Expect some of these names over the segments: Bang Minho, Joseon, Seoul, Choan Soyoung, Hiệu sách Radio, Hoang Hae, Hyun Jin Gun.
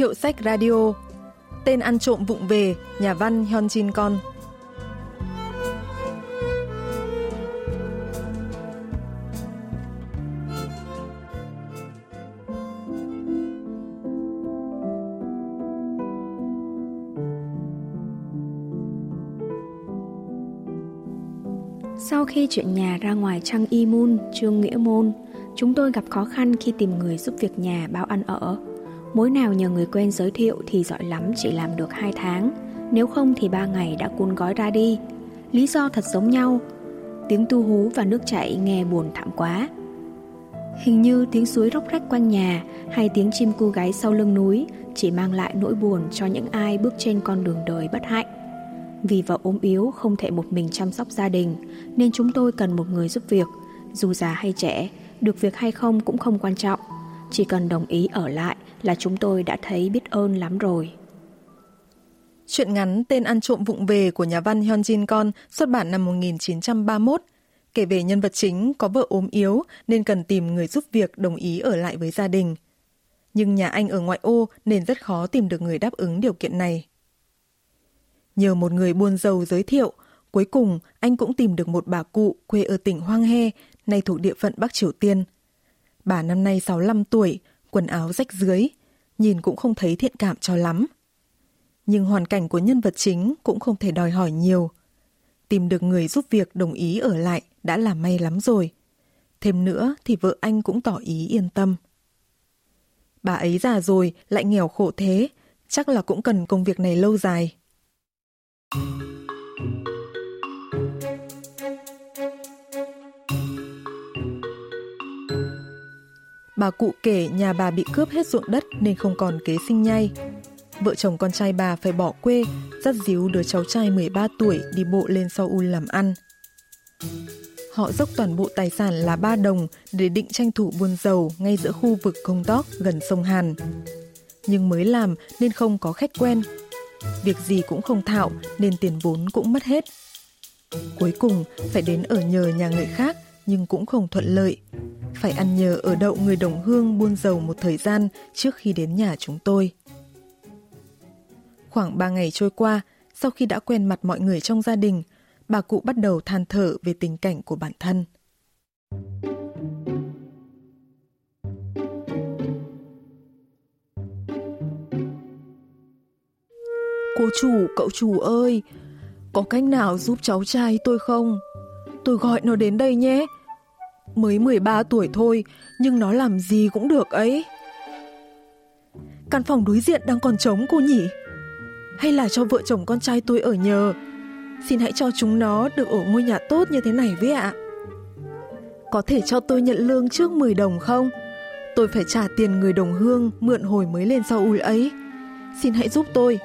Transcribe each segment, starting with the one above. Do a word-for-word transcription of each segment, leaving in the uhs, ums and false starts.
Hiệu sách Radio. Tên ăn trộm vụng về, nhà văn Hyun Jin Gun. Sau khi chuyện nhà ra ngoài Trăng Y Môn, Chương Nghĩa Môn, chúng tôi gặp khó khăn khi tìm người giúp việc nhà bao ăn ở. Mỗi nào nhờ người quen giới thiệu thì giỏi lắm chỉ làm được hai tháng, nếu không thì ba ngày đã cuốn gói ra đi. Lý do thật giống nhau, tiếng tu hú và nước chảy nghe buồn thảm quá. Hình như tiếng suối róc rách quanh nhà hay tiếng chim cu gáy sau lưng núi chỉ mang lại nỗi buồn cho những ai bước trên con đường đời bất hạnh. Vì vợ ốm yếu không thể một mình chăm sóc gia đình nên chúng tôi cần một người giúp việc, dù già hay trẻ, được việc hay không cũng không quan trọng. Chỉ cần đồng ý ở lại là chúng tôi đã thấy biết ơn lắm rồi. Truyện ngắn Tên ăn trộm vụng về của nhà văn Hyun Jin Gun xuất bản năm một nghìn chín trăm ba mươi mốt. Kể về nhân vật chính có vợ ốm yếu nên cần tìm người giúp việc đồng ý ở lại với gia đình. Nhưng nhà anh ở ngoại ô nên rất khó tìm được người đáp ứng điều kiện này. Nhờ một người buôn dầu giới thiệu, cuối cùng anh cũng tìm được một bà cụ quê ở tỉnh Hoang Hae, nay thuộc địa phận Bắc Triều Tiên. Bà năm nay sáu mươi lăm tuổi, quần áo rách rưới, nhìn cũng không thấy thiện cảm cho lắm. Nhưng hoàn cảnh của nhân vật chính cũng không thể đòi hỏi nhiều. Tìm được người giúp việc đồng ý ở lại đã là may lắm rồi. Thêm nữa thì vợ anh cũng tỏ ý yên tâm. Bà ấy già rồi lại nghèo khổ thế, chắc là cũng cần công việc này lâu dài. Bà cụ kể nhà bà bị cướp hết ruộng đất nên không còn kế sinh nhai. Vợ chồng con trai bà phải bỏ quê, dắt díu đứa cháu trai mười ba tuổi đi bộ lên Seoul làm ăn. Họ dốc toàn bộ tài sản là ba đồng để định tranh thủ buôn dầu ngay giữa khu vực Công Đốc gần sông Hàn. Nhưng mới làm nên không có khách quen. Việc gì cũng không thạo nên tiền vốn cũng mất hết. Cuối cùng phải đến ở nhờ nhà người khác nhưng cũng không thuận lợi. Phải ăn nhờ ở đậu người đồng hương buôn dầu một thời gian trước khi đến nhà chúng tôi. Khoảng ba ngày trôi qua, sau khi đã quen mặt mọi người trong gia đình, bà cụ bắt đầu than thở về tình cảnh của bản thân. Cô chủ, cậu chủ ơi, có cách nào giúp cháu trai tôi không? Tôi gọi nó đến đây nhé. Mới mười ba tuổi thôi, nhưng nó làm gì cũng được ấy. Căn phòng đối diện đang còn trống cô nhỉ? Hay là cho vợ chồng con trai tôi ở nhờ? Xin hãy cho chúng nó được ở ngôi nhà tốt như thế này với ạ. Có thể cho tôi nhận lương trước mười đồng không? Tôi phải trả tiền người đồng hương mượn hồi mới lên Seoul ấy. Xin hãy giúp tôi.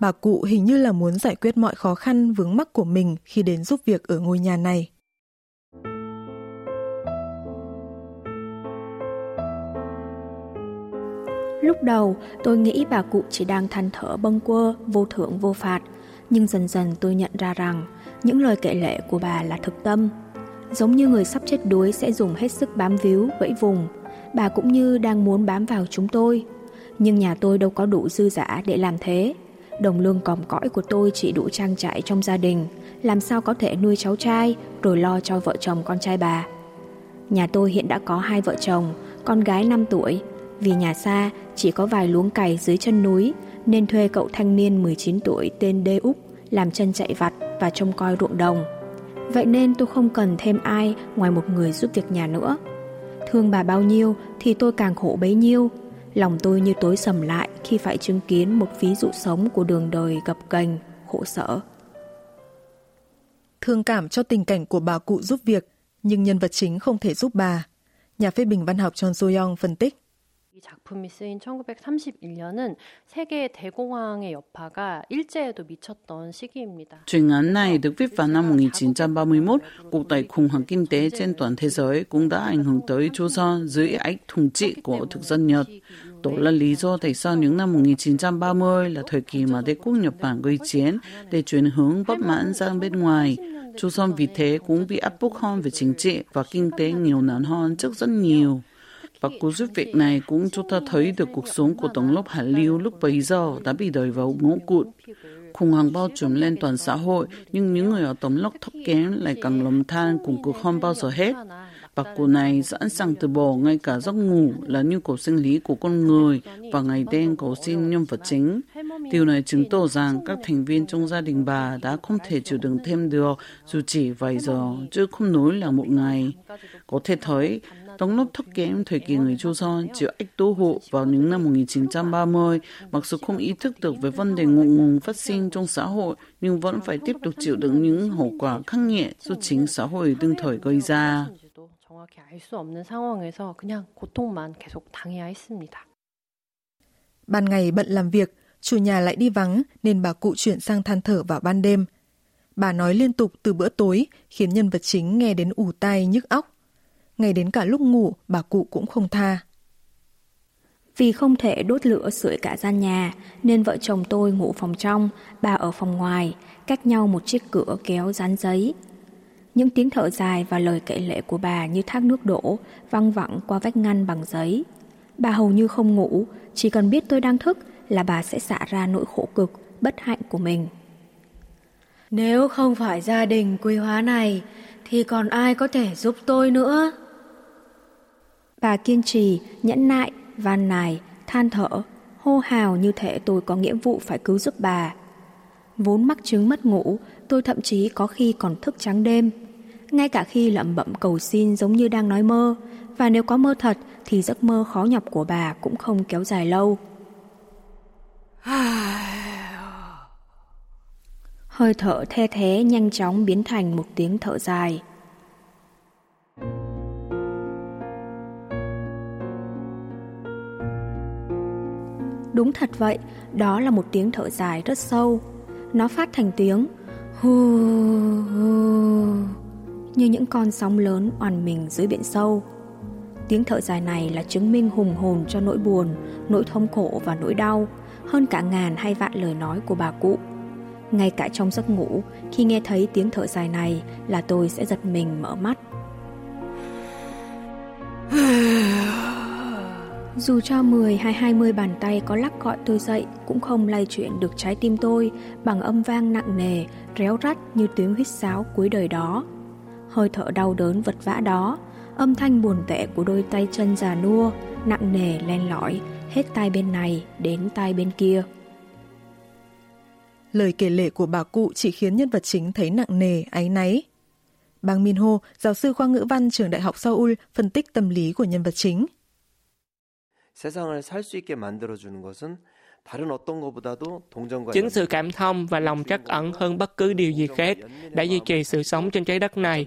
Bà cụ hình như là muốn giải quyết mọi khó khăn vướng mắc của mình khi đến giúp việc ở ngôi nhà này. Lúc đầu, tôi nghĩ bà cụ chỉ đang than thở bâng quơ, vô thưởng vô phạt. Nhưng dần dần tôi nhận ra rằng những lời kể lể của bà là thực tâm. Giống như người sắp chết đuối sẽ dùng hết sức bám víu, vẫy vùng. Bà cũng như đang muốn bám vào chúng tôi. Nhưng nhà tôi đâu có đủ dư dả để làm thế. Đồng lương còm cõi của tôi chỉ đủ trang trải trong gia đình, làm sao có thể nuôi cháu trai rồi lo cho vợ chồng con trai bà. Nhà tôi hiện đã có hai vợ chồng, con gái năm tuổi. Vì nhà xa chỉ có vài luống cày dưới chân núi nên thuê cậu thanh niên mười chín tuổi tên Đê Úc làm chân chạy vặt và trông coi ruộng đồng. Vậy nên tôi không cần thêm ai ngoài một người giúp việc nhà nữa. Thương bà bao nhiêu thì tôi càng khổ bấy nhiêu. Lòng tôi như tối sầm lại khi phải chứng kiến một ví dụ sống của đường đời gập ghềnh, khổ sở. Thương cảm cho tình cảnh của bà cụ giúp việc, nhưng nhân vật chính không thể giúp bà. Nhà phê bình văn học Choan Soyoung phân tích. 작품이 쓰인 천구백삼십일 년은 세계 대공황의 여파가 일제에도 미쳤던 시기입니다. Truyện ngắn này được viết vào năm một nghìn chín trăm ba mươi mốt, cuộc đại khủng hoảng kinh tế trên toàn thế giới cũng đã ảnh hưởng tới Joseon dưới ách thống trị của thực dân Nhật. Đó là lý do tại sao những năm một nghìn chín trăm ba mươi là thời kỳ mà đế quốc Nhật Bản gây chiến để chuyển hướng bất mãn sang bên ngoài. Joseon vì thế cũng bị áp bức hơn về chính trị và kinh tế nhiều nàn hơn trước rất nhiều. Và cô giúp việc này cũng cho ta thấy được cuộc sống của tầng lớp hạ lưu lúc bấy giờ đã bị đẩy vào ngõ cụt. Khủng hoảng bao trùm lên toàn xã hội, nhưng những người ở tầng lớp thấp kém lại càng lầm than cùng cực hơn bao giờ hết. Và cô này sẵn sàng từ bỏ ngay cả giấc ngủ là nhu cầu sinh lý của con người và ngày đêm cầu xin nhân vật chính. Điều này chứng tỏ rằng các thành viên trong gia đình bà đã không thể chịu đựng thêm được dù chỉ vài giờ, chứ không nói là một ngày. Có thể thấy, tầng lớp thấp kém thời kỳ người Joseon chịu ách đô hộ vào những năm một nghìn chín trăm ba mươi, mặc dù không ý thức được về vấn đề ngọn nguồn phát sinh trong xã hội, nhưng vẫn phải tiếp tục chịu đựng những hậu quả khắc nghiệt do chính xã hội đương thời gây ra. Ban ngày bận làm việc, chủ nhà lại đi vắng nên bà cụ chuyển sang than thở vào ban đêm. Bà nói liên tục từ bữa tối khiến nhân vật chính nghe đến ù tai nhức óc. Ngay đến cả lúc ngủ, bà cụ cũng không tha. Vì không thể đốt lửa sưởi cả gian nhà, nên vợ chồng tôi ngủ phòng trong, bà ở phòng ngoài, cách nhau một chiếc cửa kéo dán giấy. Những tiếng thở dài và lời kể lệ của bà như thác nước đổ, văng vẳng qua vách ngăn bằng giấy. Bà hầu như không ngủ, chỉ cần biết tôi đang thức là bà sẽ xả ra nỗi khổ cực, bất hạnh của mình. Nếu không phải gia đình quý hóa này, thì còn ai có thể giúp tôi nữa? Bà kiên trì, nhẫn nại, van nài, than thở, hô hào như thể tôi có nghĩa vụ phải cứu giúp bà. Vốn mắc chứng mất ngủ, tôi thậm chí có khi còn thức trắng đêm. Ngay cả khi lẩm bẩm cầu xin giống như đang nói mơ, và nếu có mơ thật thì giấc mơ khó nhọc của bà cũng không kéo dài lâu. Hơi thở the thế nhanh chóng biến thành một tiếng thở dài. Đúng thật vậy, đó là một tiếng thở dài rất sâu. Nó phát thành tiếng hù hù như những con sóng lớn oằn mình dưới biển sâu. Tiếng thở dài này là chứng minh hùng hồn cho nỗi buồn, nỗi thống khổ và nỗi đau, hơn cả ngàn hay vạn lời nói của bà cụ. Ngay cả trong giấc ngủ, khi nghe thấy tiếng thở dài này là tôi sẽ giật mình mở mắt. Dù cho mười hay hai mươi bàn tay có lắc gọi tôi dậy cũng không lay chuyển được trái tim tôi bằng âm vang nặng nề, réo rắt như tiếng huýt sáo cuối đời đó. Hơi thở đau đớn vật vã đó, âm thanh buồn tẻ của đôi tay chân già nua, nặng nề len lỏi, hết tai bên này đến tai bên kia. Lời kể lể của bà cụ chỉ khiến nhân vật chính thấy nặng nề, áy náy. Bang Minho, giáo sư khoa ngữ văn trường Đại học Seoul, phân tích tâm lý của nhân vật chính. Chính sự cảm thông và lòng trắc ẩn hơn bất cứ điều gì khác đã duy trì sự sống trên trái đất này.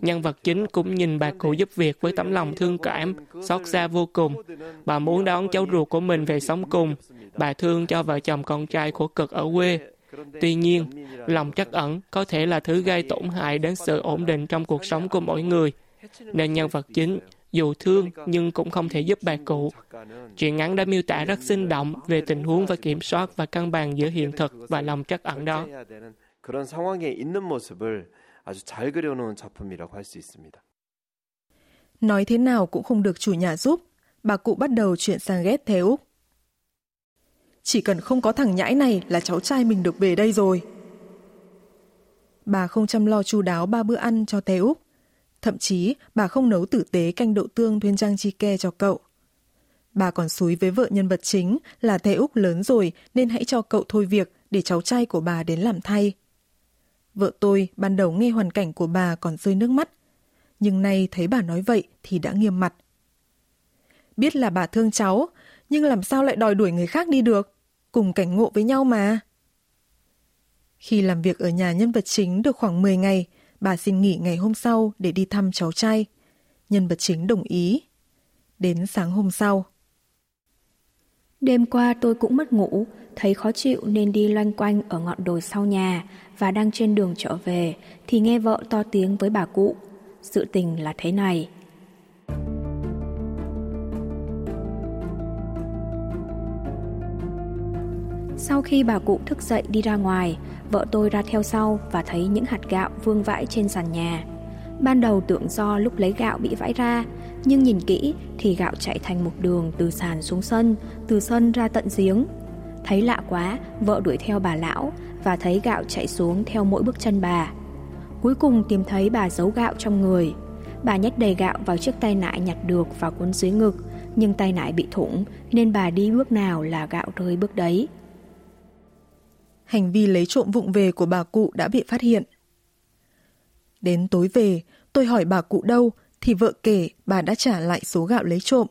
Nhân vật chính cũng nhìn bà cụ giúp việc với tấm lòng thương cảm, xót xa vô cùng. Bà muốn đón cháu ruột của mình về sống cùng. Bà thương cho vợ chồng con trai khổ cực ở quê. Tuy nhiên, lòng trắc ẩn có thể là thứ gây tổn hại đến sự ổn định trong cuộc sống của mỗi người. Nên nhân vật chính dù thương nhưng cũng không thể giúp bà cụ. Truyện ngắn đã miêu tả rất sinh động về tình huống và kiểm soát và cân bằng giữa hiện thực và lòng trắc ẩn đó. Nói thế nào cũng không được chủ nhà giúp, bà cụ bắt đầu chuyển sang ghét thế Úc. Chỉ cần không có thằng nhãi này là cháu trai mình được về đây rồi. Bà không chăm lo chu đáo ba bữa ăn cho Thế Úc. Thậm chí, bà không nấu tử tế canh đậu tương thuyên trang chi ke cho cậu. Bà còn xúi với vợ nhân vật chính là Thế Úc lớn rồi nên hãy cho cậu thôi việc để cháu trai của bà đến làm thay. Vợ tôi ban đầu nghe hoàn cảnh của bà còn rơi nước mắt. Nhưng nay thấy bà nói vậy thì đã nghiêm mặt. Biết là bà thương cháu, nhưng làm sao lại đòi đuổi người khác đi được? Cùng cảnh ngộ với nhau mà. Khi làm việc ở nhà nhân vật chính được khoảng mười ngày, bà xin nghỉ ngày hôm sau để đi thăm cháu trai. Nhân vật chính đồng ý. Đến sáng hôm sau. Đêm qua tôi cũng mất ngủ, thấy khó chịu nên đi loanh quanh ở ngọn đồi sau nhà và đang trên đường trở về thì nghe vợ to tiếng với bà cụ. Sự tình là thế này. Sau khi bà cụ thức dậy đi ra ngoài, vợ tôi ra theo sau và thấy những hạt gạo vương vãi trên sàn nhà. Ban đầu tưởng do lúc lấy gạo bị vãi ra, nhưng nhìn kỹ thì gạo chạy thành một đường từ sàn xuống sân, từ sân ra tận giếng. Thấy lạ quá, vợ đuổi theo bà lão và thấy gạo chạy xuống theo mỗi bước chân bà. Cuối cùng tìm thấy bà giấu gạo trong người. Bà nhét đầy gạo vào chiếc tay nải nhặt được và quấn dưới ngực, nhưng tay nải bị thủng nên bà đi bước nào là gạo rơi bước đấy. Hành vi lấy trộm vụng về của bà cụ đã bị phát hiện. Đến tối về, tôi hỏi bà cụ đâu thì vợ kể bà đã trả lại số gạo lấy trộm,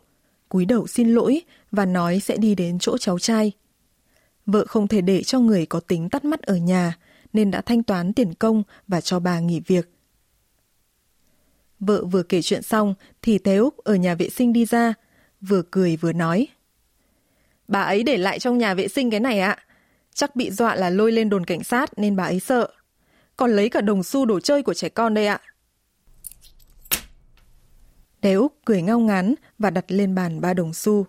cúi đầu xin lỗi và nói sẽ đi đến chỗ cháu trai. Vợ không thể để cho người có tính tắt mắt ở nhà nên đã thanh toán tiền công và cho bà nghỉ việc. Vợ vừa kể chuyện xong thì Thế Úc ở nhà vệ sinh đi ra, vừa cười vừa nói: Bà ấy để lại trong nhà vệ sinh cái này ạ. Chắc bị dọa là lôi lên đồn cảnh sát nên bà ấy sợ. Còn lấy cả đồng xu đồ chơi của trẻ con đây ạ. Đế Úc cười ngao ngán và đặt lên bàn ba đồng xu.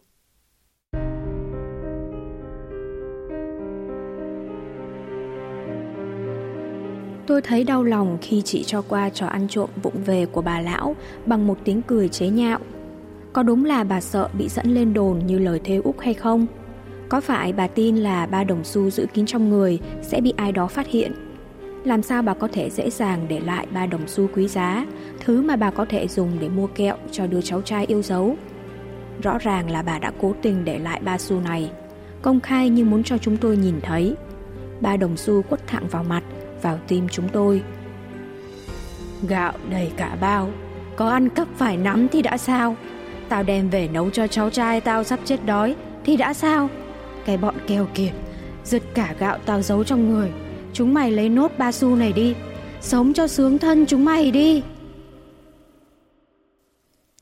Tôi thấy đau lòng khi chị cho qua trò ăn trộm vụng về của bà lão bằng một tiếng cười chế nhạo. Có đúng là bà sợ bị dẫn lên đồn như lời Thế Úc hay không? Có phải bà tin là ba đồng xu giữ kín trong người sẽ bị ai đó phát hiện? Làm sao bà có thể dễ dàng để lại ba đồng xu quý giá, thứ mà bà có thể dùng để mua kẹo cho đứa cháu trai yêu dấu? Rõ ràng là bà đã cố tình để lại ba xu này, công khai như muốn cho chúng tôi nhìn thấy. Ba đồng xu quất thẳng vào mặt, vào tim chúng tôi. Gạo đầy cả bao, có ăn cắp phải nắm thì đã sao? Tao đem về nấu cho cháu trai tao sắp chết đói thì đã sao? Cái bọn keo kiệt, giật cả gạo tao giấu trong người. Chúng mày lấy nốt ba xu này đi, sống cho sướng thân chúng mày đi.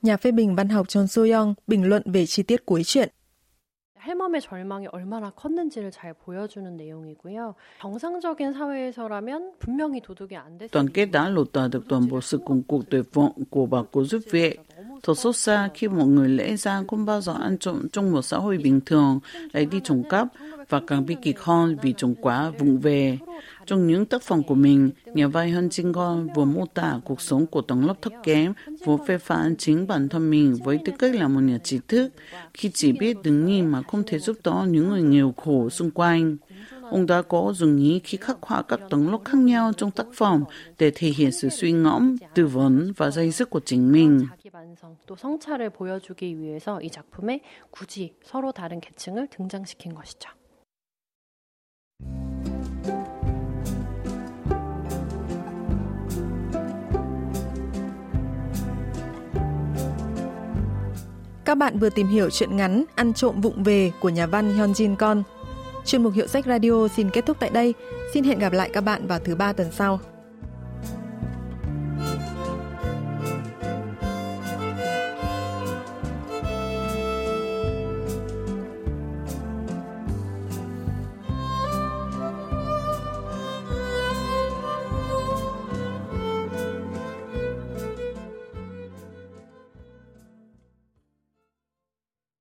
Nhà phê bình văn học Choan Soyoung bình luận về chi tiết cuối chuyện. 할멈의 절망이 얼마나 컸는지를 잘 보여주는 내용이고요. 정상적인 사회에서라면 분명히 도둑이 안 됐을. Toàn kết đã lột tả được toàn bộ sự cuồng cuộc tuyệt vọng của bà cô giúp việc. Thật xót xa khi một người lẽ ra không bao giờ ăn trộm trong một xã hội bình thường lại đi trộm cắp, và càng bi kịch hơn vì trộm quá vụng về. Trong những tác phẩm của mình, nhà văn Hyun Jin Gun vừa mô tả cuộc sống của tầng lớp thấp kém, vừa phê phán chính bản thân mình với tư cách là một nhà trí thức, khi chỉ biết đứng nhìn mà không thể giúp đỡ những người nghèo khổ xung quanh. Ông đã có dùng ý khi khắc họa các tầng lớp khác nhau trong tác phẩm để thể hiện sự suy ngẫm, tư vấn và dây dứt của chính mình. Các bạn vừa tìm hiểu truyện ngắn Ăn trộm vụng về của nhà văn Hyun Jin Gun. Chuyên mục Hiệu sách Radio xin kết thúc tại đây. Xin hẹn gặp lại các bạn vào thứ ba tuần sau.